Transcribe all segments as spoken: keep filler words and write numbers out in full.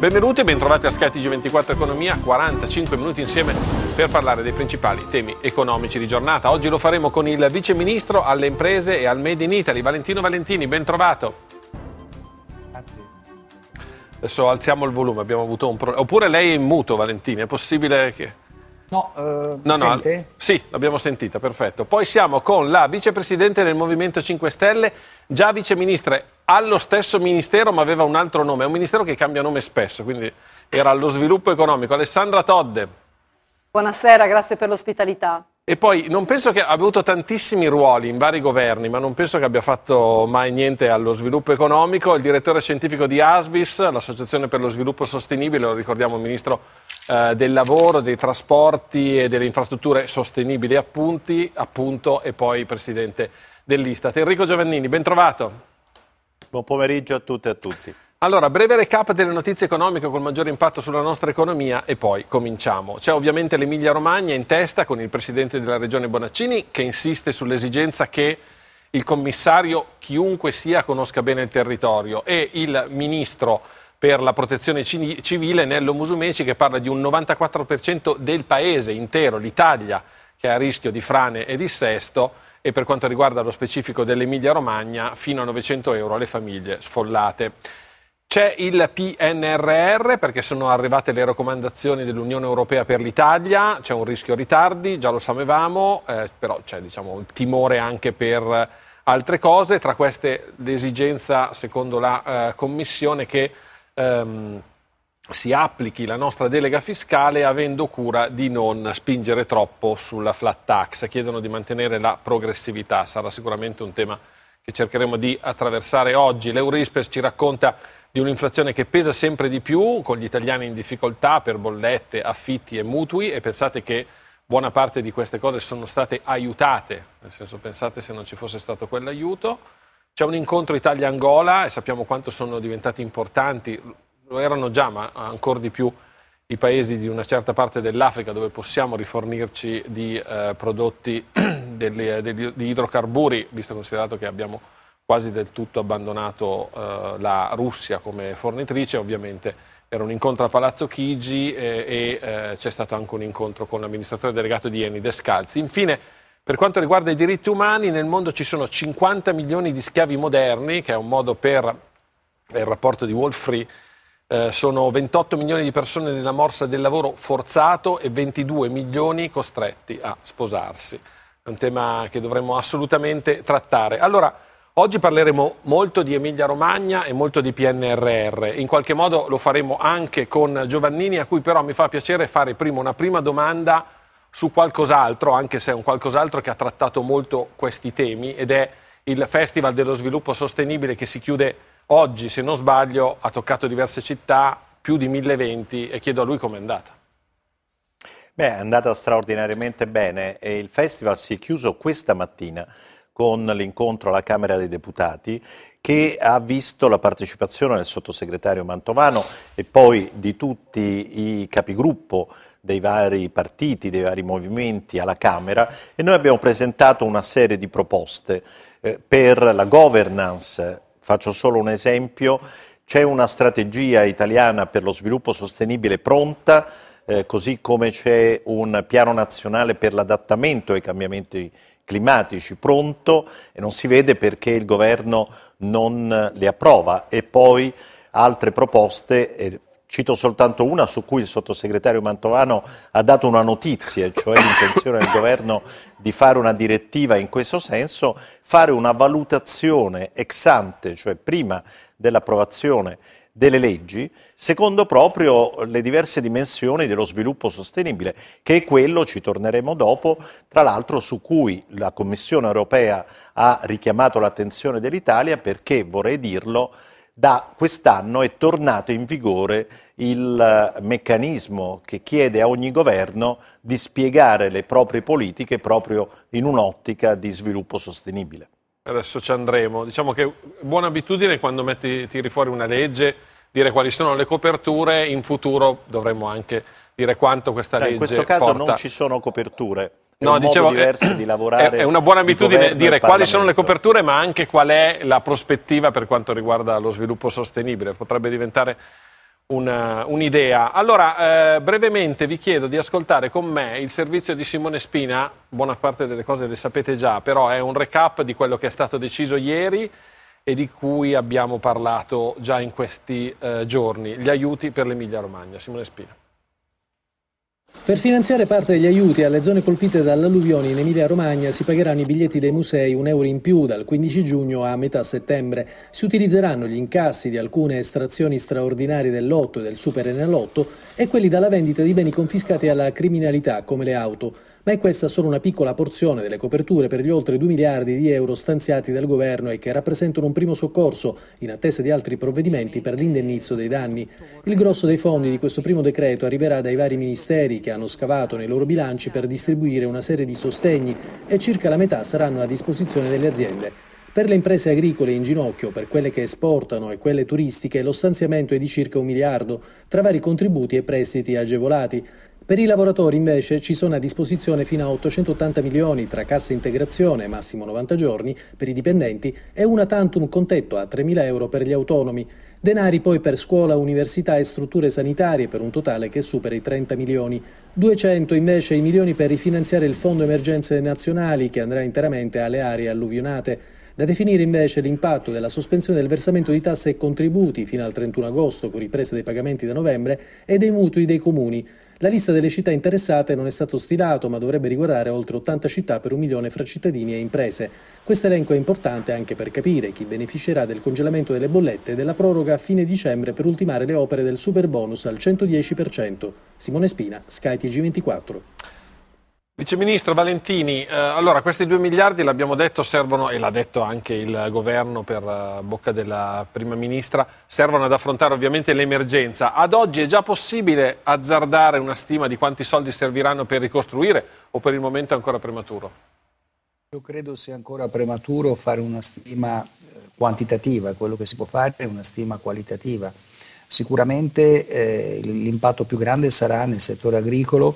Benvenuti e bentrovati a Sky T G ventiquattro Economia, quarantacinque minuti insieme per parlare dei principali temi economici di giornata. Oggi lo faremo con il Vice Ministro alle Imprese e al Made in Italy, Valentino Valentini, bentrovato. Grazie. Adesso alziamo il volume, abbiamo avuto un problema. Oppure lei è in muto, Valentini, è possibile che... No, eh, no, no, sente? Sì, l'abbiamo sentita, perfetto. Poi siamo con la vicepresidente del Movimento cinque Stelle, già viceministra allo stesso ministero ma aveva un altro nome, è un ministero che cambia nome spesso, quindi era allo sviluppo economico, Alessandra Todde. Buonasera, grazie per l'ospitalità. E poi non penso che abbia avuto tantissimi ruoli in vari governi, ma non penso che abbia fatto mai niente allo sviluppo economico, il direttore scientifico di ASviS, l'Associazione per lo Sviluppo Sostenibile, lo ricordiamo il ministro eh, del lavoro, dei trasporti e delle infrastrutture sostenibili, appunti, appunto, e poi presidente dell'Istat. Enrico Giovannini, ben trovato. Buon pomeriggio a tutte e a tutti. Allora, breve recap delle notizie economiche con maggior impatto sulla nostra economia e poi cominciamo. C'è ovviamente l'Emilia-Romagna in testa con il presidente della regione Bonaccini che insiste sull'esigenza che il commissario, chiunque sia, conosca bene il territorio e il ministro per la protezione civile Nello Musumeci che parla di un novantaquattro per cento del paese intero, l'Italia, che è a rischio di frane e dissesto e per quanto riguarda lo specifico dell'Emilia-Romagna fino a novecento euro alle famiglie sfollate. C'è il P N R R perché sono arrivate le raccomandazioni dell'Unione Europea per l'Italia, c'è un rischio ritardi, già lo sapevamo, eh, però c'è diciamo un timore anche per altre cose, tra queste l'esigenza secondo la eh, Commissione che ehm, si applichi la nostra delega fiscale avendo cura di non spingere troppo sulla flat tax, chiedono di mantenere la progressività, sarà sicuramente un tema che cercheremo di attraversare oggi. L'Eurispes ci racconta di un'inflazione che pesa sempre di più, con gli italiani in difficoltà per bollette, affitti e mutui, e pensate che buona parte di queste cose sono state aiutate, nel senso pensate se non ci fosse stato quell'aiuto. C'è un incontro Italia-Angola e sappiamo quanto sono diventati importanti, lo erano già, ma ancora di più i paesi di una certa parte dell'Africa dove possiamo rifornirci di eh, prodotti degli, degli, di idrocarburi, visto e considerato che abbiamo quasi del tutto abbandonato eh, la Russia come fornitrice, ovviamente era un incontro a Palazzo Chigi eh, e eh, c'è stato anche un incontro con l'amministratore delegato di Eni, Descalzi. Infine, per quanto riguarda i diritti umani, nel mondo ci sono cinquanta milioni di schiavi moderni, che è un modo per il rapporto di Wall Street, eh, sono ventotto milioni di persone nella morsa del lavoro forzato e ventidue milioni costretti a sposarsi. È un tema che dovremmo assolutamente trattare. Allora, oggi parleremo molto di Emilia-Romagna e molto di P N R R, in qualche modo lo faremo anche con Giovannini, a cui però mi fa piacere fare prima una prima domanda su qualcos'altro, anche se è un qualcos'altro che ha trattato molto questi temi, ed è il Festival dello Sviluppo Sostenibile che si chiude oggi, se non sbaglio, ha toccato diverse città, più di mille eventi, e chiedo a lui com'è andata. Beh, è andata straordinariamente bene e il festival si è chiuso questa mattina con l'incontro alla Camera dei Deputati che ha visto la partecipazione del sottosegretario Mantovano e poi di tutti i capigruppo dei vari partiti, dei vari movimenti alla Camera, e noi abbiamo presentato una serie di proposte eh, per la governance. Faccio solo un esempio, c'è una strategia italiana per lo sviluppo sostenibile pronta, eh, così come c'è un piano nazionale per l'adattamento ai cambiamenti climatici pronto e non si vede perché il governo non le approva, e poi altre proposte eh, Cito soltanto una su cui il sottosegretario Mantovano ha dato una notizia, cioè l'intenzione del governo di fare una direttiva in questo senso, fare una valutazione ex ante, cioè prima dell'approvazione delle leggi, secondo proprio le diverse dimensioni dello sviluppo sostenibile, che è quello, ci torneremo dopo, tra l'altro su cui la Commissione europea ha richiamato l'attenzione dell'Italia perché, vorrei dirlo, da quest'anno è tornato in vigore il meccanismo che chiede a ogni governo di spiegare le proprie politiche proprio in un'ottica di sviluppo sostenibile. Adesso ci andremo. Diciamo che buona abitudine quando metti, tiri fuori una legge, dire quali sono le coperture, in futuro dovremmo anche dire quanto questa legge porta. In questo caso non ci sono coperture. È no, un dicevo, modo diverso di lavorare. È una buona abitudine dire quali sono le coperture, ma anche qual è la prospettiva per quanto riguarda lo sviluppo sostenibile. Potrebbe diventare una, un'idea. Allora, eh, brevemente vi chiedo di ascoltare con me il servizio di Simone Spina. Buona parte delle cose le sapete già, però è un recap di quello che è stato deciso ieri e di cui abbiamo parlato già in questi eh, giorni. Gli aiuti per l'Emilia-Romagna. Simone Spina. Per finanziare parte degli aiuti alle zone colpite dall'alluvione in Emilia-Romagna si pagheranno i biglietti dei musei un euro in più dal quindici giugno a metà settembre. Si utilizzeranno gli incassi di alcune estrazioni straordinarie del lotto e del superenalotto e quelli dalla vendita di beni confiscati alla criminalità come le auto. Ma è questa solo una piccola porzione delle coperture per gli oltre due miliardi di euro stanziati dal governo e che rappresentano un primo soccorso in attesa di altri provvedimenti per l'indennizzo dei danni. Il grosso dei fondi di questo primo decreto arriverà dai vari ministeri che hanno scavato nei loro bilanci per distribuire una serie di sostegni e circa la metà saranno a disposizione delle aziende. Per le imprese agricole in ginocchio, per quelle che esportano e quelle turistiche, lo stanziamento è di circa un miliardo, tra vari contributi e prestiti agevolati. Per i lavoratori invece ci sono a disposizione fino a ottocentottanta milioni tra cassa integrazione, massimo novanta giorni, per i dipendenti e una tantum contetto a tremila euro per gli autonomi. Denari poi per scuola, università e strutture sanitarie per un totale che supera i trenta milioni. duecento invece i milioni per rifinanziare il Fondo Emergenze Nazionali che andrà interamente alle aree alluvionate. Da definire invece l'impatto della sospensione del versamento di tasse e contributi fino al trentuno agosto con ripresa dei pagamenti da novembre e dei mutui dei comuni. La lista delle città interessate non è stato stilato ma dovrebbe riguardare oltre ottanta città per un milione fra cittadini e imprese. Questo elenco è importante anche per capire chi beneficerà del congelamento delle bollette e della proroga a fine dicembre per ultimare le opere del superbonus al cento dieci per cento. Simone Spina, Sky T G ventiquattro. Viceministro Valentini, eh, allora questi due miliardi, l'abbiamo detto, servono, e l'ha detto anche il governo per eh, bocca della prima ministra, servono ad affrontare ovviamente l'emergenza. Ad oggi è già possibile azzardare una stima di quanti soldi serviranno per ricostruire o per il momento è ancora prematuro? Io credo sia ancora prematuro fare una stima quantitativa, quello che si può fare è una stima qualitativa. Sicuramente eh, l'impatto più grande sarà nel settore agricolo,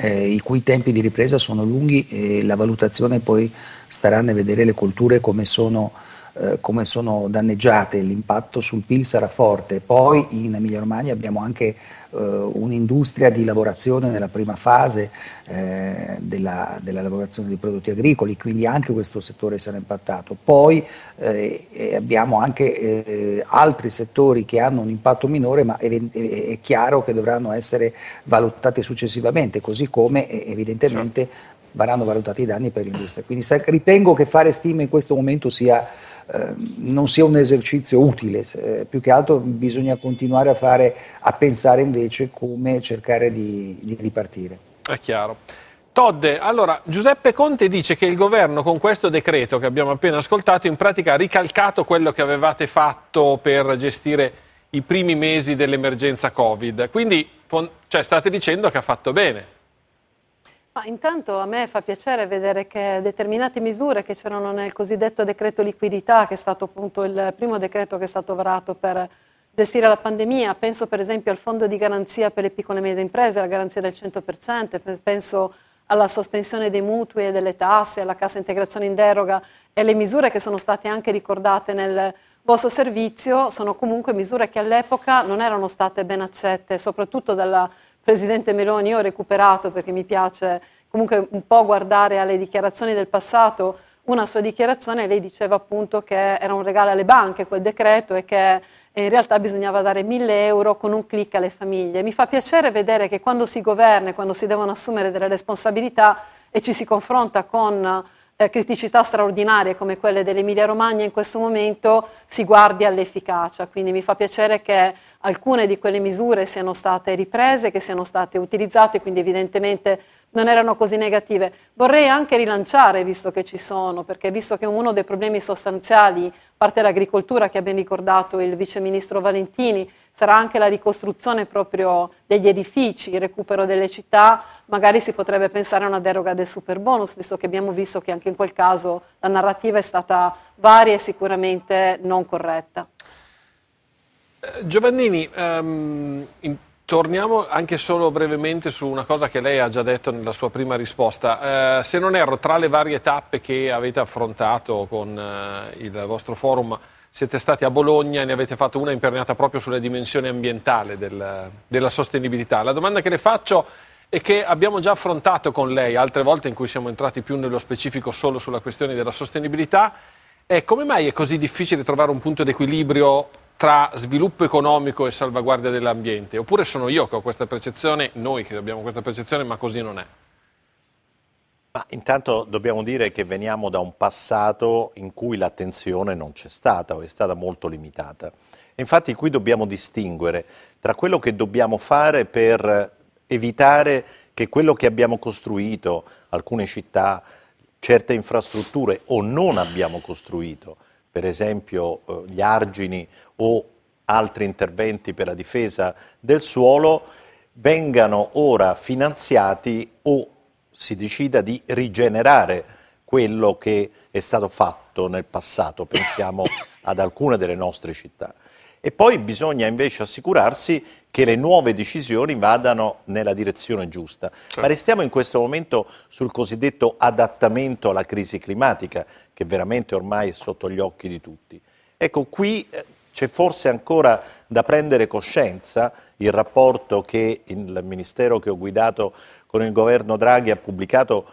Eh, i cui tempi di ripresa sono lunghi e la valutazione poi starà nel vedere le colture come sono, eh, come sono danneggiate, l'impatto sul P I L sarà forte. Poi in Emilia-Romagna abbiamo anche eh, un'industria di lavorazione nella prima fase eh, della, della lavorazione di prodotti agricoli, quindi anche questo settore sarà impattato. Poi eh, abbiamo anche eh, altri settori che hanno un impatto minore, ma è, è chiaro che dovranno essere valutati successivamente, così come evidentemente certo. Verranno valutati i danni per l'industria. Quindi ritengo che fare stime in questo momento sia Eh, non sia un esercizio utile, eh, più che altro bisogna continuare a fare, a pensare invece come cercare di, di ripartire. È chiaro. Todde, allora Giuseppe Conte dice che il governo con questo decreto che abbiamo appena ascoltato in pratica ha ricalcato quello che avevate fatto per gestire i primi mesi dell'emergenza Covid, quindi cioè, state dicendo che ha fatto bene. Ma intanto a me fa piacere vedere che determinate misure che c'erano nel cosiddetto decreto liquidità, che è stato appunto il primo decreto che è stato varato per gestire la pandemia, penso per esempio al fondo di garanzia per le piccole e medie imprese, la garanzia del cento per cento, penso alla sospensione dei mutui e delle tasse, alla cassa integrazione in deroga e le misure che sono state anche ricordate nel vostro servizio, sono comunque misure che all'epoca non erano state ben accette, soprattutto dalla Presidente Meloni. Io ho recuperato, perché mi piace comunque un po' guardare alle dichiarazioni del passato, una sua dichiarazione, lei diceva appunto che era un regalo alle banche quel decreto e che in realtà bisognava dare mille euro con un click alle famiglie. Mi fa piacere vedere che quando si governa, quando si devono assumere delle responsabilità e ci si confronta con eh, criticità straordinarie come quelle dell'Emilia-Romagna, in questo momento si guardi all'efficacia. Quindi mi fa piacere che alcune di quelle misure siano state riprese, che siano state utilizzate, quindi evidentemente non erano così negative. Vorrei anche rilanciare, visto che ci sono, perché visto che uno dei problemi sostanziali parte l'agricoltura, che ha ben ricordato il Vice Ministro Valentini, sarà anche la ricostruzione proprio degli edifici, il recupero delle città, magari si potrebbe pensare a una deroga del superbonus, visto che abbiamo visto che anche in quel caso la narrativa è stata varia e sicuramente non corretta. Giovannini, um, in- torniamo anche solo brevemente su una cosa che lei ha già detto nella sua prima risposta. Eh, se non erro, tra le varie tappe che avete affrontato con eh, il vostro forum, siete stati a Bologna e ne avete fatto una imperniata proprio sulla dimensione ambientale del, della sostenibilità. La domanda che le faccio è che abbiamo già affrontato con lei altre volte in cui siamo entrati più nello specifico solo sulla questione della sostenibilità. Eh, come mai è così difficile trovare un punto d'equilibrio tra sviluppo economico e salvaguardia dell'ambiente? Oppure sono io che ho questa percezione, noi che abbiamo questa percezione, ma così non è? Ma intanto dobbiamo dire che veniamo da un passato in cui l'attenzione non c'è stata o è stata molto limitata. Infatti qui dobbiamo distinguere tra quello che dobbiamo fare per evitare che quello che abbiamo costruito, alcune città, certe infrastrutture o non abbiamo costruito, per esempio gli argini o altri interventi per la difesa del suolo, vengano ora finanziati o si decida di rigenerare quello che è stato fatto nel passato, pensiamo ad alcune delle nostre città. E poi bisogna invece assicurarsi che le nuove decisioni vadano nella direzione giusta. Certo. Ma restiamo in questo momento sul cosiddetto adattamento alla crisi climatica, che veramente ormai è sotto gli occhi di tutti. Ecco, qui c'è forse ancora da prendere coscienza. Il rapporto che il Ministero che ho guidato con il governo Draghi ha pubblicato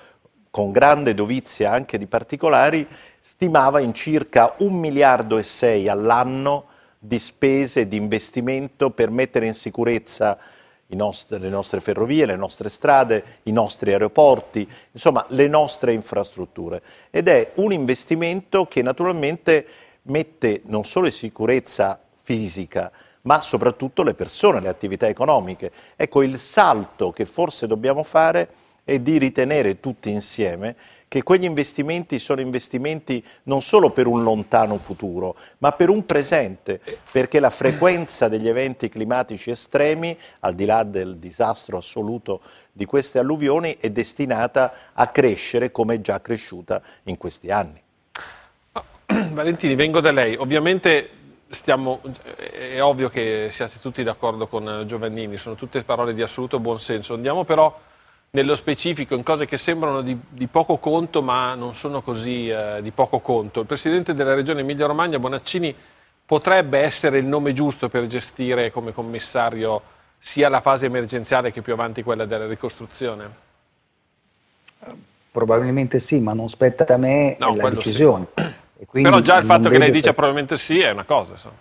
con grande dovizia anche di particolari, stimava in circa un miliardo e sei all'anno di spese, di investimento per mettere in sicurezza i nostri, le nostre ferrovie, le nostre strade, i nostri aeroporti, insomma le nostre infrastrutture. Ed è un investimento che naturalmente mette non solo in sicurezza fisica, ma soprattutto le persone, le attività economiche. Ecco, il salto che forse dobbiamo fare è di ritenere tutti insieme che quegli investimenti sono investimenti non solo per un lontano futuro, ma per un presente, perché la frequenza degli eventi climatici estremi, al di là del disastro assoluto di queste alluvioni, è destinata a crescere come è già cresciuta in questi anni. Valentini, vengo da lei. Ovviamente stiamo, è ovvio che siate tutti d'accordo con Giovannini, sono tutte parole di assoluto buonsenso. Andiamo però nello specifico, in cose che sembrano di, di poco conto, ma non sono così eh, di poco conto. Il Presidente della Regione Emilia-Romagna, Bonaccini, potrebbe essere il nome giusto per gestire come commissario sia la fase emergenziale che più avanti quella della ricostruzione? Probabilmente sì, ma non spetta a me no, la decisione. Sì. E quindi però già il fatto che lei dica per... probabilmente sì è una cosa. So.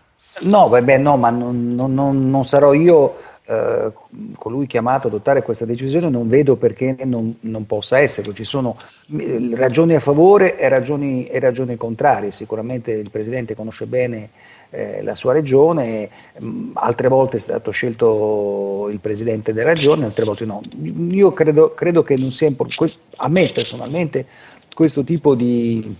No, vabbè, no, ma non, non, non sarò io Uh, colui chiamato ad adottare questa decisione. Non vedo perché non, non possa esserlo. Ci sono ragioni a favore e ragioni, e ragioni contrarie. Sicuramente il Presidente conosce bene eh, la sua regione, mh, altre volte è stato scelto il Presidente della regione, altre volte no. Io credo, credo che non sia importante. A me personalmente questo tipo di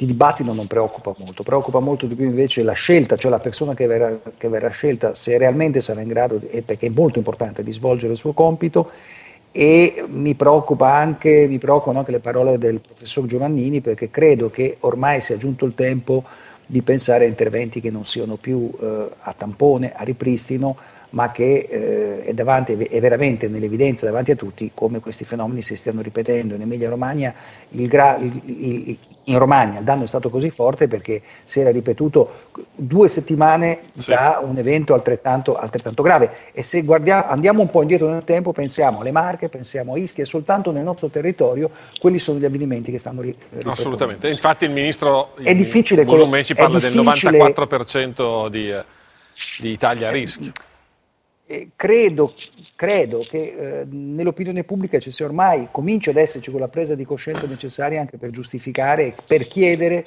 Di dibattito non preoccupa molto, preoccupa molto di più invece la scelta, cioè la persona che verrà, che verrà scelta, se realmente sarà in grado, e perché è molto importante, di svolgere il suo compito. E mi preoccupa anche, mi preoccupano anche le parole del professor Giovannini, perché credo che ormai sia giunto il tempo di pensare a interventi che non siano più eh, a tampone, a ripristino, ma che eh, è, davanti, è veramente nell'evidenza davanti a tutti come questi fenomeni si stiano ripetendo. In Emilia-Romagna il gra- il, il, in Romagna il danno è stato così forte perché si era ripetuto due settimane sì. da un evento altrettanto, altrettanto grave, e se guardiamo, andiamo un po' indietro nel tempo, pensiamo alle Marche, pensiamo a Ischia, soltanto nel nostri territorio, quelli sono gli avvenimenti che stanno ripetuto. Assolutamente, infatti il ministro è difficile, Musumeci parla del novantaquattro per cento di, di Italia a rischio. Credo, credo che eh, nell'opinione pubblica ci sia ormai, comincia ad esserci quella presa di coscienza necessaria anche per giustificare, per chiedere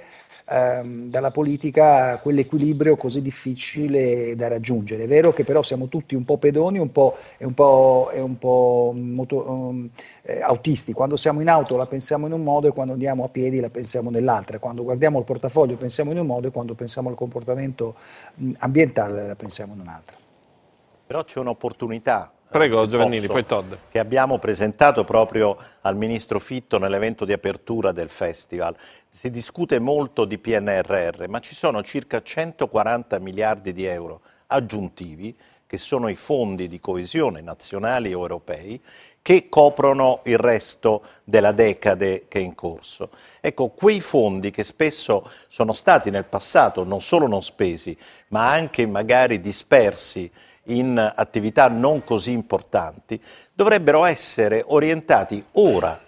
ehm, dalla politica quell'equilibrio così difficile da raggiungere. È vero che però siamo tutti un po' pedoni, un po', e un po', e un po' moto, um, eh, autisti. Quando siamo in auto la pensiamo in un modo e quando andiamo a piedi la pensiamo nell'altra. Quando guardiamo il portafoglio pensiamo in un modo e quando pensiamo al comportamento mh, ambientale la pensiamo in un'altra. Però c'è un'opportunità, prego Giovannini, posso, poi Todde, che abbiamo presentato proprio al Ministro Fitto nell'evento di apertura del festival. Si discute molto di P N R R, ma ci sono circa centoquaranta miliardi di euro aggiuntivi, che sono i fondi di coesione nazionali o europei, che coprono il resto della decade che è in corso. Ecco, quei fondi che spesso sono stati nel passato non solo non spesi, ma anche magari dispersi in attività non così importanti, dovrebbero essere orientati ora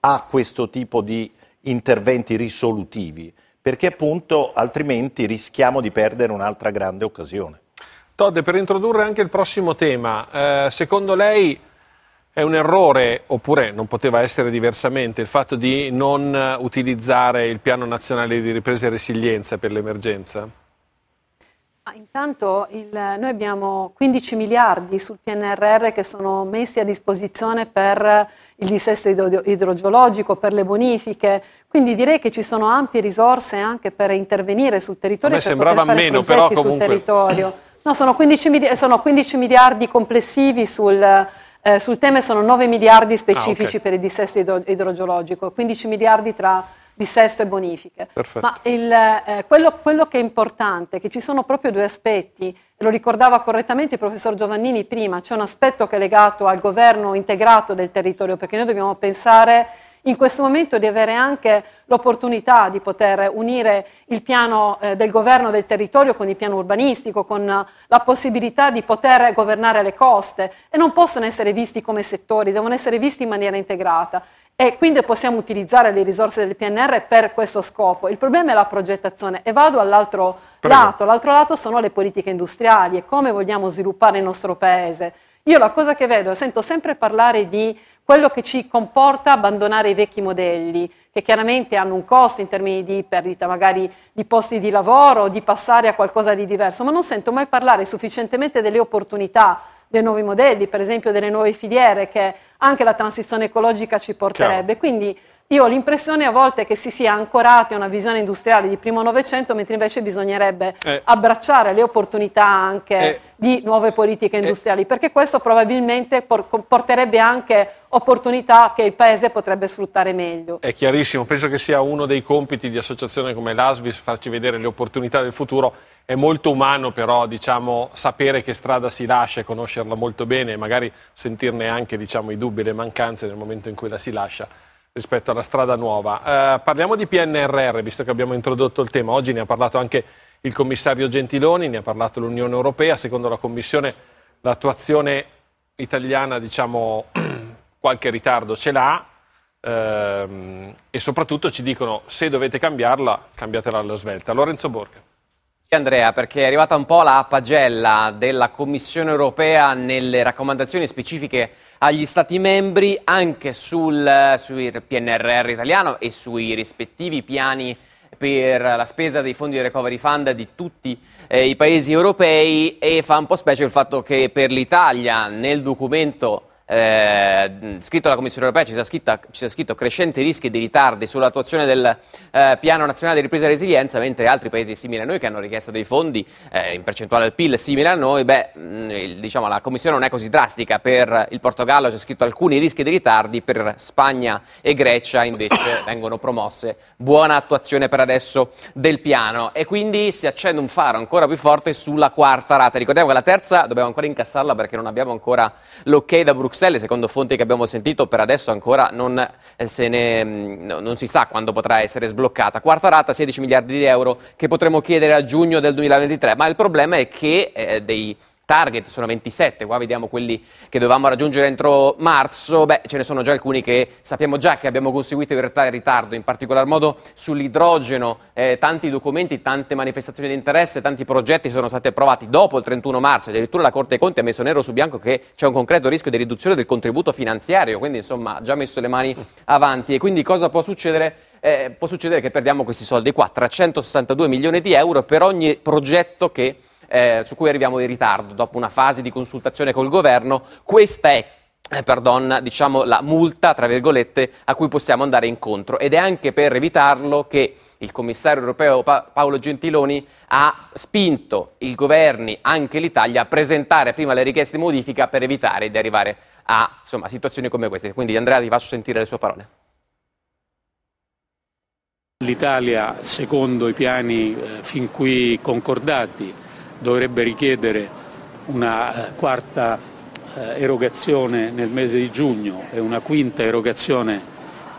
a questo tipo di interventi risolutivi, perché appunto altrimenti rischiamo di perdere un'altra grande occasione. Todde, per introdurre anche il prossimo tema, eh, secondo lei è un errore, oppure non poteva essere diversamente, il fatto di non utilizzare il Piano Nazionale di Ripresa e Resilienza per l'emergenza? Ah, intanto il, noi abbiamo quindici miliardi sul P N R R che sono messi a disposizione per il dissesto idro- idrogeologico, per le bonifiche, quindi direi che ci sono ampie risorse anche per intervenire sul territorio, per poter fare meno, progetti però, comunque... sul territorio. No, sono quindici miliardi complessivi sul... Eh, sul tema, sono nove miliardi specifici ah, okay. per il dissesto idro- idrogeologico, quindici miliardi tra dissesto e bonifiche. Perfetto. Ma il, eh, quello, quello che è importante è che ci sono proprio due aspetti, lo ricordava correttamente il professor Giovannini prima, c'è un aspetto che è legato al governo integrato del territorio, perché noi dobbiamo pensare in questo momento di avere anche l'opportunità di poter unire il piano eh, del governo del territorio con il piano urbanistico, con uh, la possibilità di poter governare le coste, e non possono essere visti come settori, devono essere visti in maniera integrata, e quindi possiamo utilizzare le risorse del P N R R per questo scopo. Il problema è la progettazione, e vado all'altro Prego. lato, l'altro lato sono le politiche industriali e come vogliamo sviluppare il nostro paese. Io la cosa che vedo, sento sempre parlare di quello che ci comporta abbandonare i vecchi modelli, che chiaramente hanno un costo in termini di perdita magari di posti di lavoro, di passare a qualcosa di diverso, ma non sento mai parlare sufficientemente delle opportunità, dei nuovi modelli, per esempio delle nuove filiere che anche la transizione ecologica ci porterebbe. Chiaro. Quindi io ho l'impressione a volte che si sia ancorati a una visione industriale di primo Novecento, mentre invece bisognerebbe eh, abbracciare le opportunità anche eh, di nuove politiche industriali, eh, perché questo probabilmente por- porterebbe anche opportunità che il Paese potrebbe sfruttare meglio. È chiarissimo, penso che sia uno dei compiti di associazioni come l'ASviS farci vedere le opportunità del futuro. È molto umano però, diciamo, sapere che strada si lascia, conoscerla molto bene e magari sentirne anche, diciamo, i dubbi e le mancanze nel momento in cui la si lascia rispetto alla strada nuova. Eh, parliamo di P N R R, visto che abbiamo introdotto il tema. Oggi ne ha parlato anche il commissario Gentiloni, ne ha parlato l'Unione Europea. Secondo la Commissione l'attuazione italiana, diciamo, qualche ritardo ce l'ha, ehm, e soprattutto ci dicono: se dovete cambiarla, cambiatela alla svelta. Lorenzo Borghi. Andrea, perché è arrivata un po' la pagella della Commissione Europea nelle raccomandazioni specifiche agli Stati membri anche sul, sul P N R R italiano e sui rispettivi piani per la spesa dei fondi di recovery fund di tutti eh, i paesi europei, e fa un po' specie il fatto che per l'Italia nel documento eh, scritto alla Commissione europea, ci sia scritta, ci sia scritto crescenti rischi di ritardi sull'attuazione del eh, Piano Nazionale di Ripresa e Resilienza, mentre altri paesi simili a noi che hanno richiesto dei fondi eh, in percentuale del P I L simile a noi, beh, mh, diciamo la Commissione non è così drastica. Per il Portogallo c'è scritto alcuni rischi di ritardi, per Spagna e Grecia invece vengono promosse buona attuazione per adesso del piano, e quindi si accende un faro ancora più forte sulla quarta rata. Ricordiamo che la terza dobbiamo ancora incassarla perché non abbiamo ancora l'ok da Bruxelles, secondo fonti che abbiamo sentito per adesso ancora non se ne non si sa quando potrà essere sbloccata. Quarta rata sedici miliardi di euro che potremo chiedere a giugno del duemilaventitré, ma il problema è che eh, dei target sono ventisette, qua vediamo quelli che dovevamo raggiungere entro marzo, beh ce ne sono già alcuni che sappiamo già che abbiamo conseguito in realtà in ritardo, in particolar modo sull'idrogeno, eh, tanti documenti, tante manifestazioni di interesse, tanti progetti sono stati approvati dopo il trentuno marzo, addirittura la Corte dei Conti ha messo nero su bianco che c'è un concreto rischio di riduzione del contributo finanziario, quindi insomma ha già messo le mani avanti. E quindi cosa può succedere? Eh, può succedere che perdiamo questi soldi qua, trecentosessantadue milioni di euro per ogni progetto che Eh, su cui arriviamo in ritardo dopo una fase di consultazione col governo. Questa è eh, perdon, diciamo la multa tra virgolette a cui possiamo andare incontro, ed è anche per evitarlo che il commissario europeo pa- Paolo Gentiloni ha spinto i governi, anche l'Italia, a presentare prima le richieste di modifica per evitare di arrivare a insomma situazioni come queste. Quindi Andrea, ti faccio sentire le sue parole. L'Italia, secondo i piani eh, fin qui concordati, dovrebbe richiedere una quarta erogazione nel mese di giugno e una quinta erogazione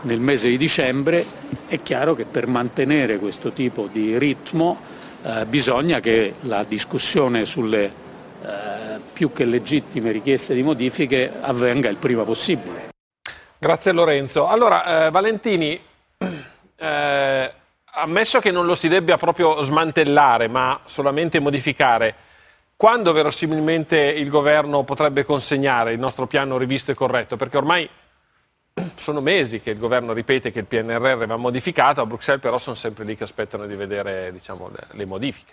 nel mese di dicembre. È chiaro che per mantenere questo tipo di ritmo eh, bisogna che la discussione sulle eh, più che legittime richieste di modifiche avvenga il prima possibile. Grazie Lorenzo. Allora, eh, Valentini, eh... ammesso che non lo si debba proprio smantellare, ma solamente modificare, quando verosimilmente il governo potrebbe consegnare il nostro piano rivisto e corretto? Perché ormai sono mesi che il governo ripete che il P N R R va modificato, a Bruxelles però sono sempre lì che aspettano di vedere, diciamo, le modifiche.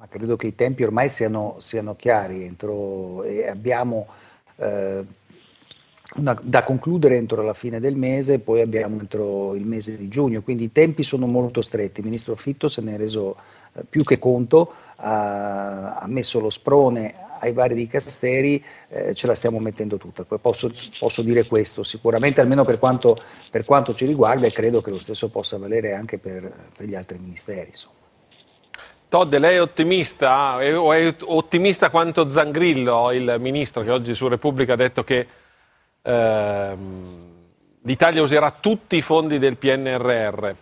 Ma credo che i tempi ormai siano, siano chiari, entro, e abbiamo eh, Una, da concludere entro la fine del mese, poi abbiamo entro il mese di giugno, quindi i tempi sono molto stretti. Il ministro Fitto se ne è reso eh, più che conto, ha, ha messo lo sprone ai vari dicasteri, eh, ce la stiamo mettendo tutta. Posso, posso dire questo, sicuramente almeno per quanto, per quanto ci riguarda, e credo che lo stesso possa valere anche per, per gli altri ministeri. Insomma. Todde, lei è ottimista eh, o è ottimista quanto Zangrillo, il ministro che oggi su Repubblica ha detto che l'Italia userà tutti i fondi del P N R R?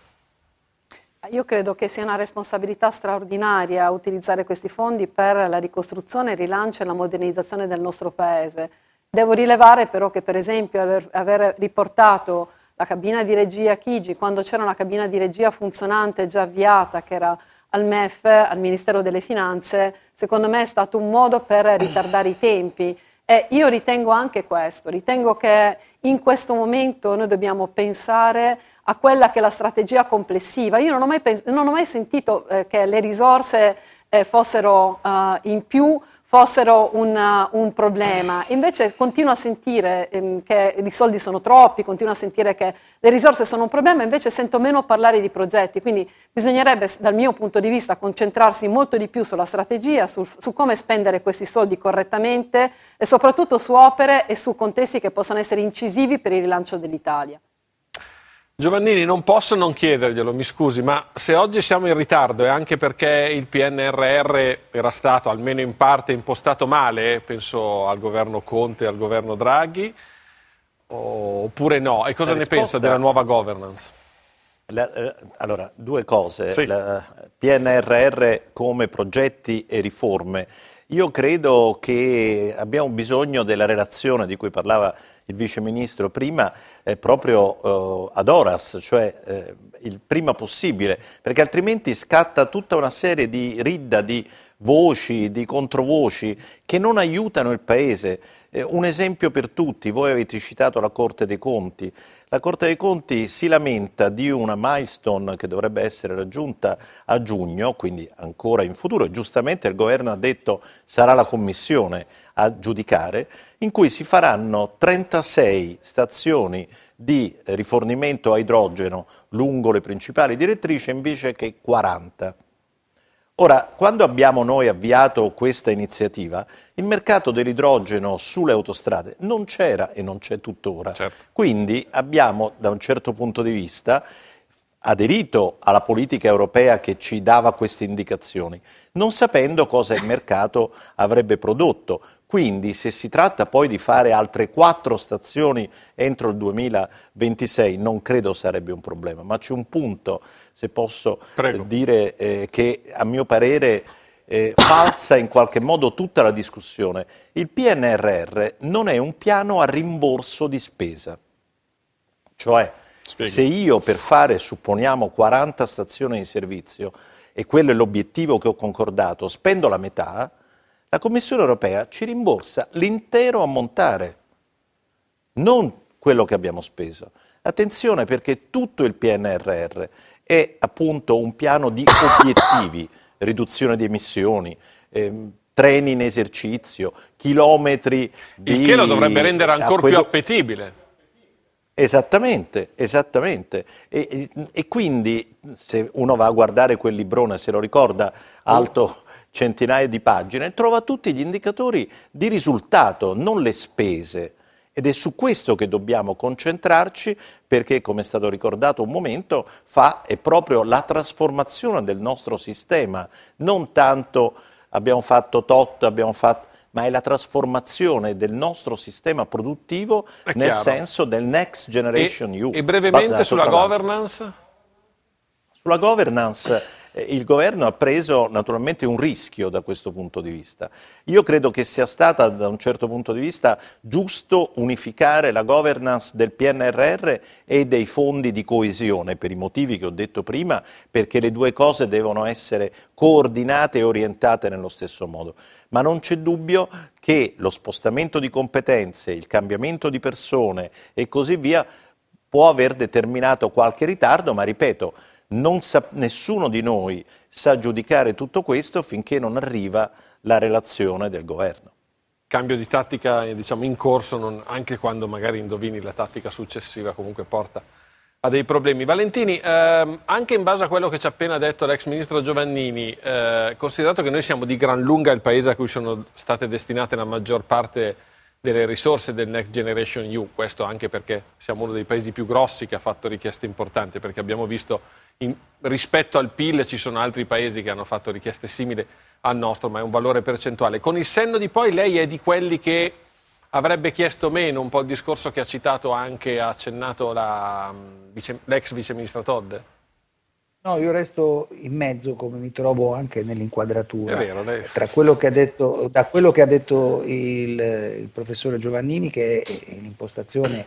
Io credo che sia una responsabilità straordinaria utilizzare questi fondi per la ricostruzione, il rilancio e la modernizzazione del nostro Paese. Devo rilevare però che, per esempio, aver, aver riportato la cabina di regia a Chigi, quando c'era una cabina di regia funzionante già avviata, che era al M E F, al Ministero delle Finanze, secondo me è stato un modo per ritardare i tempi. E io ritengo anche questo, ritengo che in questo momento noi dobbiamo pensare a quella che è la strategia complessiva. Io non ho mai, pens- non ho mai sentito eh, che le risorse eh, fossero uh, in più, fossero un, uh, un problema. Invece continuo a sentire ehm, che i soldi sono troppi, continuo a sentire che le risorse sono un problema, invece sento meno parlare di progetti. Quindi bisognerebbe, dal mio punto di vista, concentrarsi molto di più sulla strategia, sul, su come spendere questi soldi correttamente e soprattutto su opere e su contesti che possano essere incisivi per il rilancio dell'Italia. Giovannini, non posso non chiederglielo, mi scusi, ma se oggi siamo in ritardo è anche perché il P N R R era stato almeno in parte impostato male, penso al governo Conte, al governo Draghi, oppure no? E cosa la ne risposta, pensa della nuova governance? La, eh, allora, due cose. Sì. La P N R R come progetti e riforme. Io credo che abbiamo bisogno della relazione di cui parlava il Vice Ministro prima, eh, proprio eh, ad horas, cioè eh, il prima possibile, perché altrimenti scatta tutta una serie di ridda, di voci, di controvoci che non aiutano il Paese. Eh, un esempio per tutti, voi avete citato la Corte dei Conti. La Corte dei Conti si lamenta di una milestone che dovrebbe essere raggiunta a giugno, quindi ancora in futuro. Giustamente il governo ha detto sarà la Commissione a giudicare, in cui si faranno trentasei stazioni di rifornimento a idrogeno lungo le principali direttrici invece che quaranta. Ora, quando abbiamo noi avviato questa iniziativa, il mercato dell'idrogeno sulle autostrade non c'era e non c'è tuttora. Certo. Quindi abbiamo, da un certo punto di vista, aderito alla politica europea che ci dava queste indicazioni, non sapendo cosa il mercato avrebbe prodotto. Quindi, se si tratta poi di fare altre quattro stazioni entro il duemilaventisei, non credo sarebbe un problema, ma c'è un punto, se posso Prego. dire, eh, che a mio parere eh, falsa in qualche modo tutta la discussione. Il P N R R non è un piano a rimborso di spesa, cioè Spieghi. se io per fare, supponiamo, quaranta stazioni di servizio, e quello è l'obiettivo che ho concordato, spendo la metà, la Commissione europea ci rimborsa l'intero ammontare, non quello che abbiamo speso. Attenzione, perché tutto il P N R R è appunto un piano di obiettivi, riduzione di emissioni, ehm, treni in esercizio, chilometri di... Il che lo dovrebbe rendere ancora quello... più appetibile. Esattamente, esattamente. E, e, e quindi, se uno va a guardare quel librone, se lo ricorda, alto... centinaia di pagine, trova tutti gli indicatori di risultato, non le spese. Ed è su questo che dobbiamo concentrarci, perché, come è stato ricordato un momento fa, è proprio la trasformazione del nostro sistema. Non tanto abbiamo fatto tot, abbiamo fatto... ma è la trasformazione del nostro sistema produttivo nel senso del Next Generation E U. E brevemente sulla governance? Sulla governance... Il governo ha preso naturalmente un rischio da questo punto di vista. Io credo che sia stata, da un certo punto di vista, giusto unificare la governance del P N R R e dei fondi di coesione, per i motivi che ho detto prima, perché le due cose devono essere coordinate e orientate nello stesso modo. Ma non c'è dubbio che lo spostamento di competenze, il cambiamento di persone e così via può aver determinato qualche ritardo, ma ripeto, Non sa, nessuno di noi sa giudicare tutto questo finché non arriva la relazione del governo. Cambio di tattica, diciamo, in corso, non, anche quando magari indovini la tattica successiva, comunque porta a dei problemi. Valentini, ehm, anche in base a quello che ci ha appena detto l'ex ministro Giovannini, eh, considerato che noi siamo di gran lunga il paese a cui sono state destinate la maggior parte delle risorse del Next Generation E U, questo anche perché siamo uno dei paesi più grossi che ha fatto richieste importanti, perché abbiamo visto... In, rispetto al P I L ci sono altri paesi che hanno fatto richieste simili al nostro, ma è un valore percentuale. Con il senno di poi lei è di quelli che avrebbe chiesto meno, un po' il discorso che ha citato anche, ha accennato la, vice, l'ex viceministra Todde? No, io resto in mezzo, come mi trovo anche nell'inquadratura, è vero, lei... tra quello che ha detto, da quello che ha detto il, il professore Giovannini, che è l'impostazione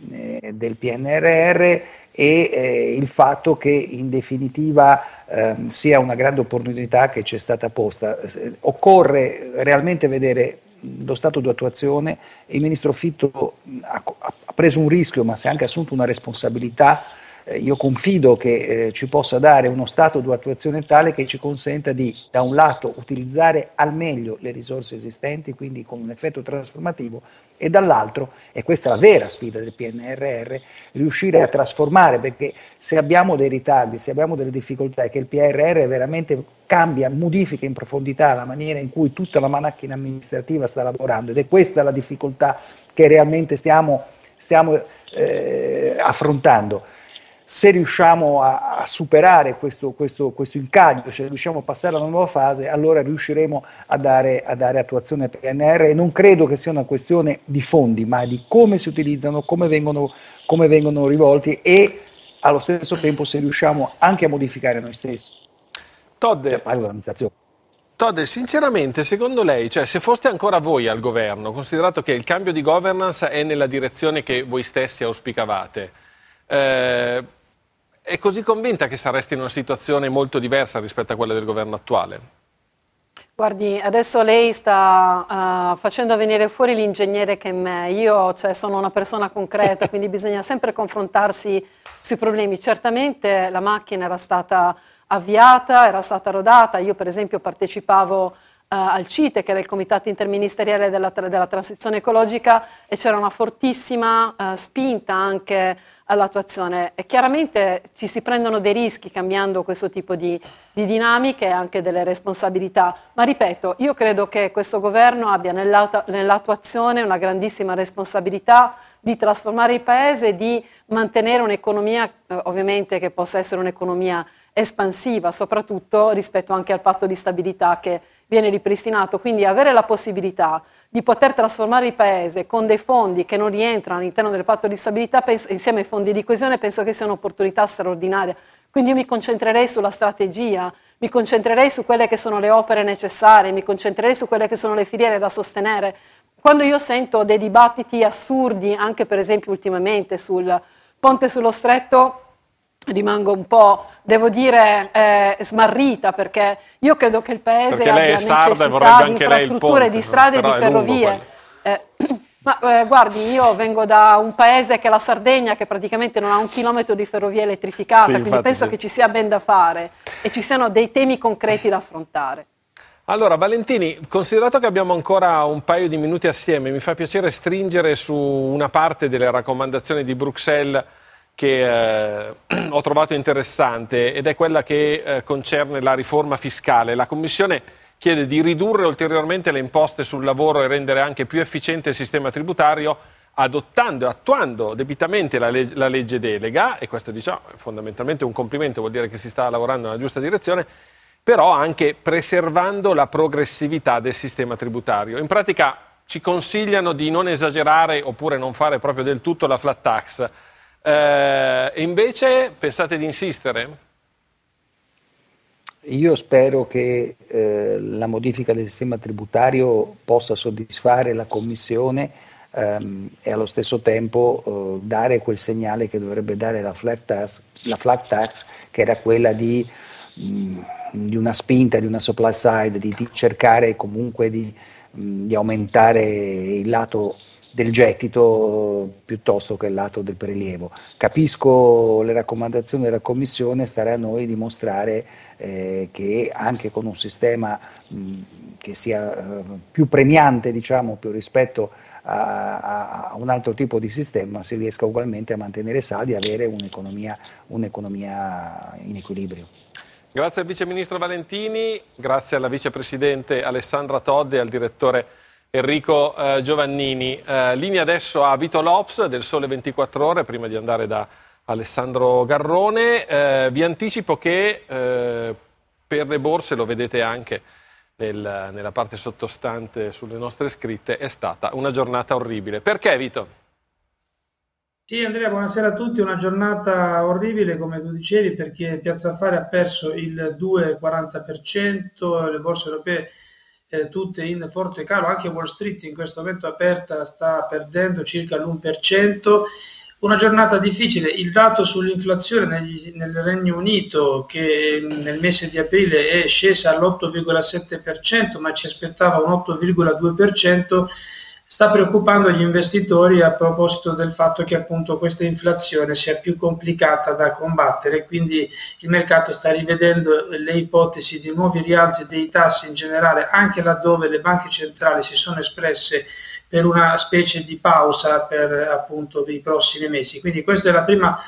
del P N R R, e eh, il fatto che in definitiva eh, sia una grande opportunità che ci è stata posta. Occorre realmente vedere lo stato di attuazione. Il ministro Fitto ha, ha preso un rischio, ma si è anche assunto una responsabilità. Eh, io confido che eh, ci possa dare uno stato di attuazione tale che ci consenta di, da un lato, utilizzare al meglio le risorse esistenti, quindi con un effetto trasformativo, e dall'altro, e questa è la vera sfida del P N R R, riuscire a trasformare, perché se abbiamo dei ritardi, se abbiamo delle difficoltà, è che il P N R R veramente cambia, modifica in profondità la maniera in cui tutta la macchina amministrativa sta lavorando, ed è questa la difficoltà che realmente stiamo, stiamo eh, affrontando. Se riusciamo a, a superare questo, questo, questo incaglio, se riusciamo a passare alla nuova fase, allora riusciremo a dare, a dare attuazione al P N R R, e non credo che sia una questione di fondi, ma di come si utilizzano, come vengono, come vengono rivolti, e allo stesso tempo se riusciamo anche a modificare noi stessi. Todde, cioè, Todde, sinceramente, secondo lei, cioè, se foste ancora voi al governo, considerato che il cambio di governance è nella direzione che voi stessi auspicavate, eh, è così convinta che saresti in una situazione molto diversa rispetto a quella del governo attuale? Guardi, adesso lei sta uh, facendo venire fuori l'ingegnere che è me, io cioè, sono una persona concreta, quindi bisogna sempre confrontarsi sui problemi. Certamente la macchina era stata avviata, era stata rodata, io per esempio partecipavo uh, al CITE, che era il Comitato Interministeriale della, della Transizione Ecologica, e c'era una fortissima uh, spinta anche all'attuazione. E chiaramente ci si prendono dei rischi cambiando questo tipo di, di dinamiche e anche delle responsabilità, ma ripeto, io credo che questo governo abbia nell'attuazione una grandissima responsabilità di trasformare il paese, di mantenere un'economia eh, ovviamente che possa essere un'economia espansiva, soprattutto rispetto anche al patto di stabilità che viene ripristinato, quindi avere la possibilità di poter trasformare il paese con dei fondi che non rientrano all'interno del patto di stabilità, penso, insieme ai fondi di coesione, penso che sia un'opportunità straordinaria. Quindi io mi concentrerei sulla strategia, mi concentrerei su quelle che sono le opere necessarie, mi concentrerei su quelle che sono le filiere da sostenere. Quando io sento dei dibattiti assurdi, anche per esempio ultimamente sul ponte sullo stretto, rimango un po', devo dire, eh, smarrita, perché io credo che il paese abbia necessità di infrastrutture, di strade e di ferrovie. Eh, ma eh, guardi, io vengo da un paese che è la Sardegna, che praticamente non ha un chilometro di ferrovia elettrificata, sì, quindi penso sì. che ci sia ben da fare e ci siano dei temi concreti da affrontare. Allora Valentini, considerato che abbiamo ancora un paio di minuti assieme, mi fa piacere stringere su una parte delle raccomandazioni di Bruxelles che eh, ho trovato interessante, ed è quella che eh, concerne la riforma fiscale. La Commissione chiede di ridurre ulteriormente le imposte sul lavoro e rendere anche più efficiente il sistema tributario, adottando e attuando debitamente la, leg- la legge delega, e questo diciamo è fondamentalmente un complimento, vuol dire che si sta lavorando nella giusta direzione, però anche preservando la progressività del sistema tributario. In pratica ci consigliano di non esagerare oppure non fare proprio del tutto la flat tax. E eh, invece pensate di insistere? Io spero che eh, la modifica del sistema tributario possa soddisfare la Commissione ehm, e allo stesso tempo eh, dare quel segnale che dovrebbe dare la flat tax, la flat tax che era quella di, mh, di una spinta, di una supply side, di, di cercare comunque di, mh, di aumentare il lato del gettito piuttosto che il lato del prelievo. Capisco le raccomandazioni della Commissione, starà a noi dimostrare eh, che anche con un sistema mh, che sia eh, più premiante, diciamo, più rispetto a, a un altro tipo di sistema, si riesca ugualmente a mantenere saldi e avere un'economia, un'economia in equilibrio. Grazie al Vice Ministro Valentini, grazie alla Vicepresidente Alessandra Todde e al Direttore Enrico eh, Giovannini. Eh, linea adesso a Vito Lopes del Sole ventiquattro Ore, prima di andare da Alessandro Garrone. Eh, vi anticipo che eh, per le borse, lo vedete anche nel, nella parte sottostante sulle nostre scritte, è stata una giornata orribile. Perché, Vito? Sì, Andrea, buonasera a tutti. Una giornata orribile, come tu dicevi, perché Piazza Affari ha perso il due virgola quaranta per cento, le borse europee Eh, tutte in forte calo, anche Wall Street in questo momento aperta sta perdendo circa l'uno per cento. Una giornata difficile, il dato sull'inflazione negli, nel Regno Unito, che nel mese di aprile è scesa all'otto virgola sette per cento, ma ci aspettava un otto virgola due per cento, sta preoccupando gli investitori a proposito del fatto che appunto questa inflazione sia più complicata da combattere, quindi il mercato sta rivedendo le ipotesi di nuovi rialzi dei tassi in generale, anche laddove le banche centrali si sono espresse per una specie di pausa per appunto i prossimi mesi. Quindi questa è la prima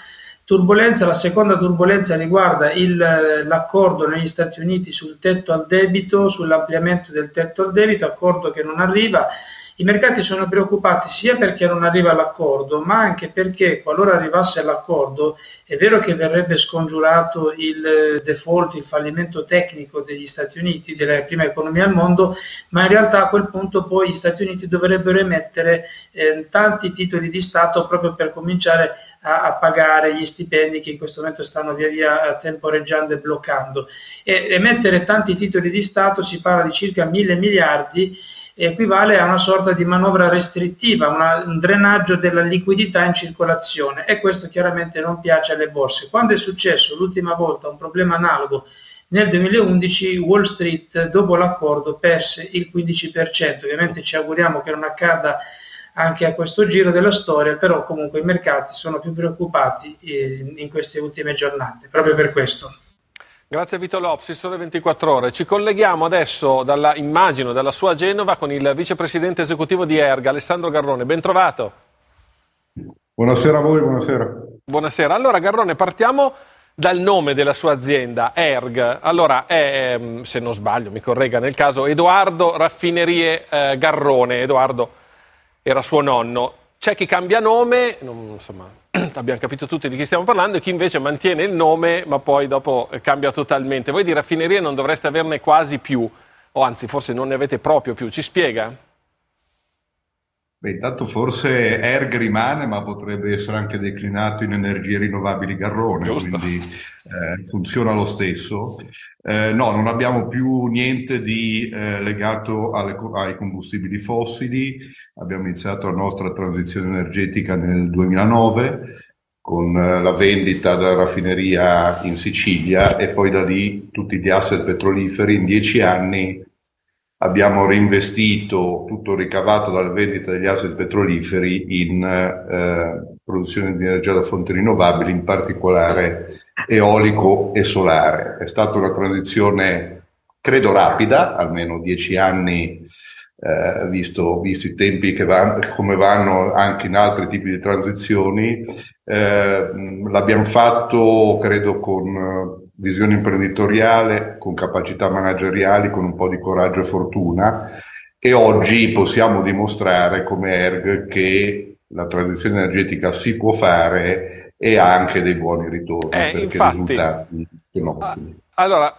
turbolenza. La seconda turbolenza riguarda il, l'accordo negli Stati Uniti sul tetto al debito, sull'ampliamento del tetto al debito, accordo che non arriva. I mercati sono preoccupati sia perché non arriva l'accordo, ma anche perché qualora arrivasse l'accordo è vero che verrebbe scongiurato il default, il fallimento tecnico degli Stati Uniti, della prima economia al mondo, ma in realtà a quel punto poi gli Stati Uniti dovrebbero emettere eh, tanti titoli di Stato proprio per cominciare a, a pagare gli stipendi che in questo momento stanno via via temporeggiando e bloccando. E emettere tanti titoli di Stato, si parla di circa mille miliardi, equivale a una sorta di manovra restrittiva, una, un drenaggio della liquidità in circolazione, e questo chiaramente non piace alle borse. Quando è successo l'ultima volta un problema analogo Nel duemilaundici Wall Street, dopo l'accordo, perse il quindici per cento. Ovviamente ci auguriamo che non accada anche a questo giro della storia, però comunque i mercati sono più preoccupati in queste ultime giornate, proprio per questo. Grazie Vito Lopes, Sole ventiquattro Ore. Ci colleghiamo adesso, dalla, immagino, dalla sua Genova, con il vicepresidente esecutivo di E R G, Alessandro Garrone. Ben trovato. Buonasera a voi, buonasera. Buonasera. Allora Garrone, partiamo dal nome della sua azienda, E R G. Allora è, se non sbaglio, mi corregga nel caso, Edoardo Raffinerie eh, Garrone. Edoardo era suo nonno. C'è chi cambia nome, non, insomma, abbiamo capito tutti di chi stiamo parlando, e chi invece mantiene il nome ma poi dopo cambia totalmente. Voi di raffinerie non dovreste averne quasi più, o anzi forse non ne avete proprio più. Ci spiega? Beh, intanto forse E R G rimane, ma potrebbe essere anche declinato in energie rinnovabili Garrone. Giusto. Quindi eh, funziona lo stesso. Eh, no, non abbiamo più niente di eh, legato alle, ai combustibili fossili. Abbiamo iniziato la nostra transizione energetica nel duemilanove con eh, la vendita della raffineria in Sicilia, e poi da lì tutti gli asset petroliferi. In dieci anni abbiamo reinvestito tutto ricavato dalla vendita degli asset petroliferi in eh, produzione di energia da fonti rinnovabili, in particolare eolico e solare. È stata una transizione, credo, rapida, almeno dieci anni, eh, visto, visto i tempi che vanno, come vanno anche in altri tipi di transizioni. Eh, l'abbiamo fatto, credo, con visione imprenditoriale, con capacità manageriali, con un po' di coraggio e fortuna, e oggi possiamo dimostrare come E R G che la transizione energetica si può fare e ha anche dei buoni ritorni, eh, perché infatti, i risultati sono ottimi. Allora,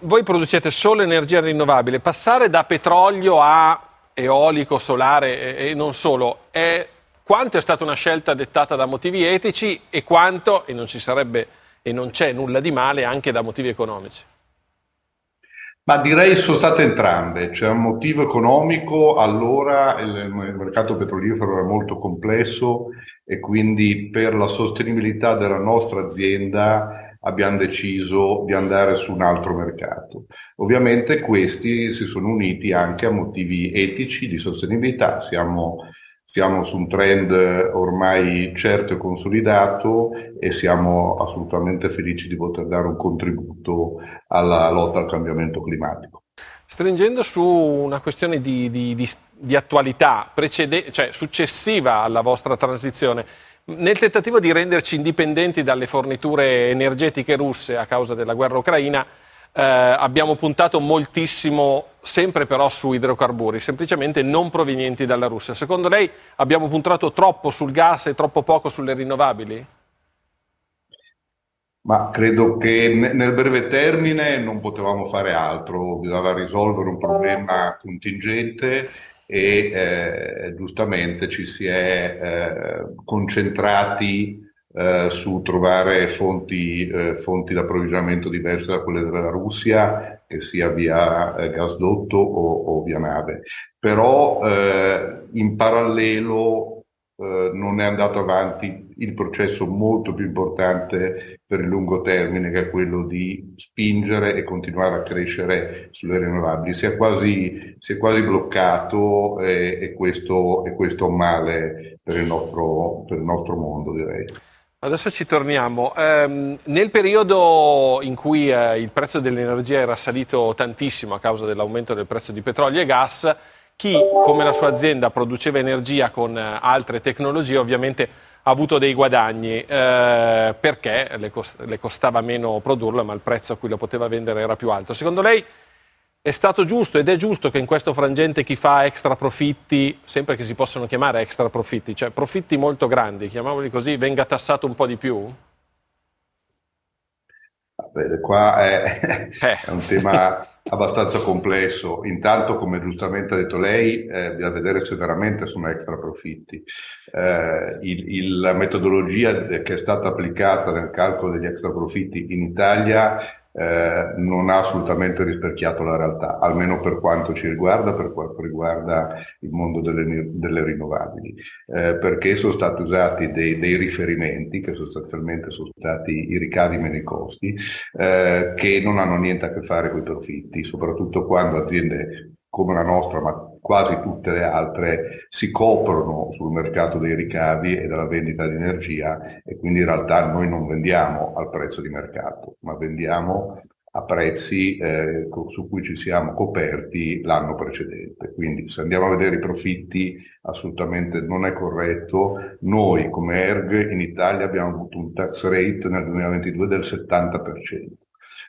voi producete solo energia rinnovabile, passare da petrolio a eolico, solare e, e non solo, è quanto è stata una scelta dettata da motivi etici e quanto, e non ci sarebbe e non c'è nulla di male anche da motivi economici? Ma direi sono state entrambe. C'è un motivo economico. Allora il mercato petrolifero era molto complesso e quindi per la sostenibilità della nostra azienda abbiamo deciso di andare su un altro mercato. Ovviamente questi si sono uniti anche a motivi etici di sostenibilità. Siamo Siamo su un trend ormai certo e consolidato e siamo assolutamente felici di poter dare un contributo alla lotta al cambiamento climatico. Stringendo su una questione di, di, di, di attualità, precede, cioè successiva alla vostra transizione, nel tentativo di renderci indipendenti dalle forniture energetiche russe a causa della guerra ucraina, eh, abbiamo puntato moltissimo sempre però su idrocarburi, semplicemente non provenienti dalla Russia. Secondo lei abbiamo puntato troppo sul gas e troppo poco sulle rinnovabili? Ma credo che nel breve termine non potevamo fare altro, bisognava risolvere un problema contingente e eh, giustamente ci si è eh, concentrati eh, su trovare fonti, eh, fonti di approvvigionamento diverse da quelle della Russia, che sia via eh, gasdotto o, o via nave. Però eh, in parallelo eh, non è andato avanti il processo molto più importante per il lungo termine, che è quello di spingere e continuare a crescere sulle rinnovabili. Si è quasi, si è quasi bloccato e, e questo è questo un male per il nostro, per il nostro mondo, direi. Adesso ci torniamo. Eh, nel periodo in cui eh, il prezzo dell'energia era salito tantissimo a causa dell'aumento del prezzo di petrolio e gas, chi, come la sua azienda, produceva energia con eh, altre tecnologie ovviamente ha avuto dei guadagni eh, perché le, cost- le costava meno produrla, ma il prezzo a cui la poteva vendere era più alto. Secondo lei è stato giusto ed è giusto che in questo frangente chi fa extra profitti, sempre che si possano chiamare extra profitti, cioè profitti molto grandi, chiamiamoli così, venga tassato un po' di più? Vabbè, qua è, eh. è un tema abbastanza complesso. Intanto, come giustamente ha detto lei, eh, bisogna vedere se veramente sono extra profitti. Eh, il, il, la metodologia che è stata applicata nel calcolo degli extra profitti in Italia eh, non ha assolutamente rispecchiato la realtà, almeno per quanto ci riguarda, per quanto riguarda il mondo delle, delle rinnovabili, eh, perché sono stati usati dei, dei riferimenti che sostanzialmente sono stati i ricavi meno i costi, eh, che non hanno niente a che fare con i profitti, soprattutto quando aziende come la nostra, ma quasi tutte le altre, si coprono sul mercato dei ricavi e della vendita di energia, e quindi in realtà noi non vendiamo al prezzo di mercato, ma vendiamo a prezzi eh, su cui ci siamo coperti l'anno precedente. Quindi se andiamo a vedere i profitti, assolutamente non è corretto. Noi come E R G in Italia abbiamo avuto un tax rate nel duemilaventidue del settanta per cento.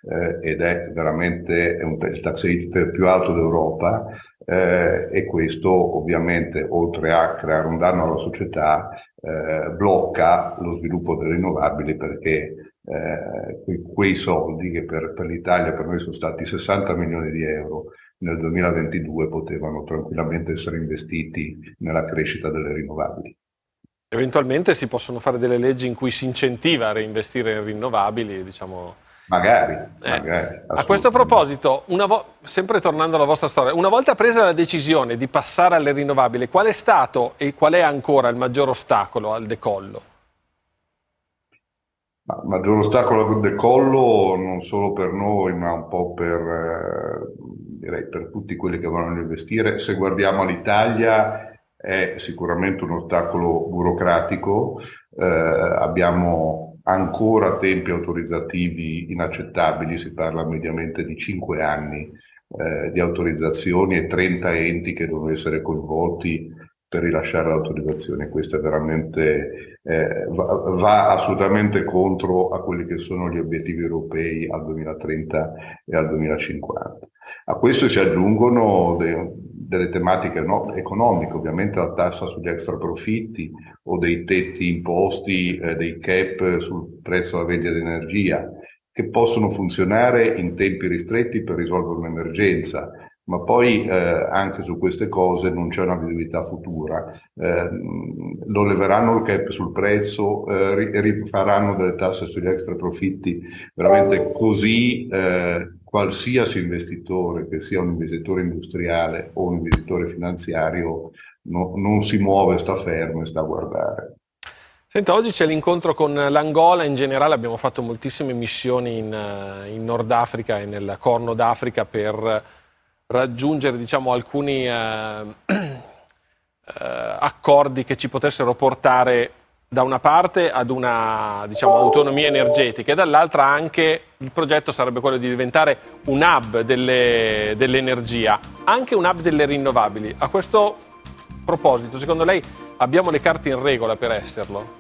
Eh, ed è veramente un, il tax rate più alto d'Europa, eh, e questo ovviamente, oltre a creare un danno alla società, eh, blocca lo sviluppo delle rinnovabili, perché eh, quei, quei soldi che per, per l'Italia, per noi sono stati sessanta milioni di euro nel duemilaventidue, potevano tranquillamente essere investiti nella crescita delle rinnovabili. Eventualmente si possono fare delle leggi in cui si incentiva a reinvestire in rinnovabili, diciamo. Magari, eh, magari a questo proposito, una vo- sempre tornando alla vostra storia, una volta presa la decisione di passare alle rinnovabili, qual è stato e qual è ancora il maggior ostacolo al decollo? Ma, maggior ostacolo al decollo non solo per noi, ma un po' per, eh, direi per tutti quelli che vogliono investire. Se guardiamo l'Italia, è sicuramente un ostacolo burocratico. Eh, abbiamo ancora tempi autorizzativi inaccettabili, si parla mediamente di cinque anni eh, di autorizzazioni e trenta enti che devono essere coinvolti per rilasciare l'autorizzazione. Questo è veramente, eh, va, va assolutamente contro a quelli che sono gli obiettivi europei al duemilatrenta e al duemilacinquanta. A questo si aggiungono de, delle tematiche no, economiche, ovviamente la tassa sugli extra profitti o dei tetti imposti, eh, dei cap sul prezzo alla vendita di energia, che possono funzionare in tempi ristretti per risolvere un'emergenza, ma poi eh, anche su queste cose non c'è una visibilità futura. Eh, lo leveranno il cap sul prezzo, eh, rifaranno delle tasse sugli extra profitti, veramente così eh, qualsiasi investitore, che sia un investitore industriale o un investitore finanziario, no, non si muove, sta fermo e sta a guardare. Senta, oggi c'è l'incontro con l'Angola, in generale abbiamo fatto moltissime missioni in, in Nord Africa e nel Corno d'Africa per raggiungere, diciamo, alcuni eh, eh, accordi che ci potessero portare da una parte ad una, diciamo, autonomia energetica, e dall'altra anche il progetto sarebbe quello di diventare un hub delle, dell'energia, anche un hub delle rinnovabili. A questo proposito, secondo lei abbiamo le carte in regola per esserlo?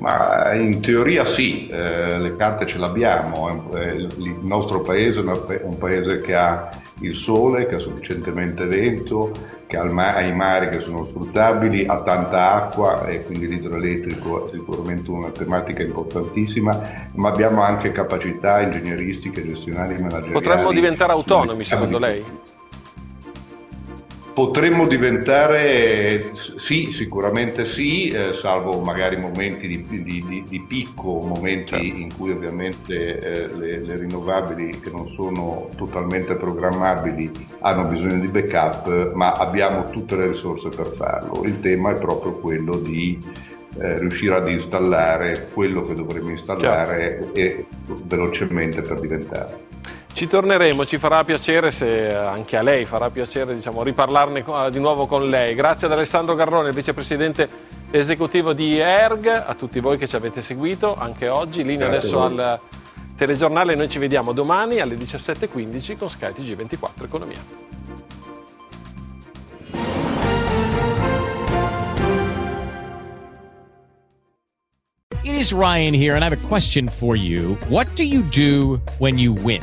Ma in teoria sì, eh, le carte ce l'abbiamo. Eh, il nostro paese è un paese che ha il sole, che ha sufficientemente vento, che ha, ma- ha i mari che sono sfruttabili, ha tanta acqua, e quindi l'idroelettrico è sicuramente una tematica importantissima, ma abbiamo anche capacità ingegneristiche, gestionali e manageriali. Potremmo diventare autonomi, secondo lei? Potremmo diventare, sì, sicuramente sì, eh, salvo magari momenti di, di, di, di picco, momenti certo. in cui ovviamente eh, le, le rinnovabili che non sono totalmente programmabili hanno bisogno di backup, ma abbiamo tutte le risorse per farlo. Il tema è proprio quello di eh, riuscire ad installare quello che dovremmo installare certo. e velocemente per diventare. Ci torneremo, ci farà piacere, se anche a lei farà piacere, diciamo, riparlarne di nuovo con lei. Grazie ad Alessandro Garrone, vicepresidente esecutivo di E R G, a tutti voi che ci avete seguito anche oggi. Linea adesso al telegiornale, noi ci vediamo domani alle diciassette e quindici con Sky T G ventiquattro Economia. It is Ryan here, and I have a question for you. What do you do when you win?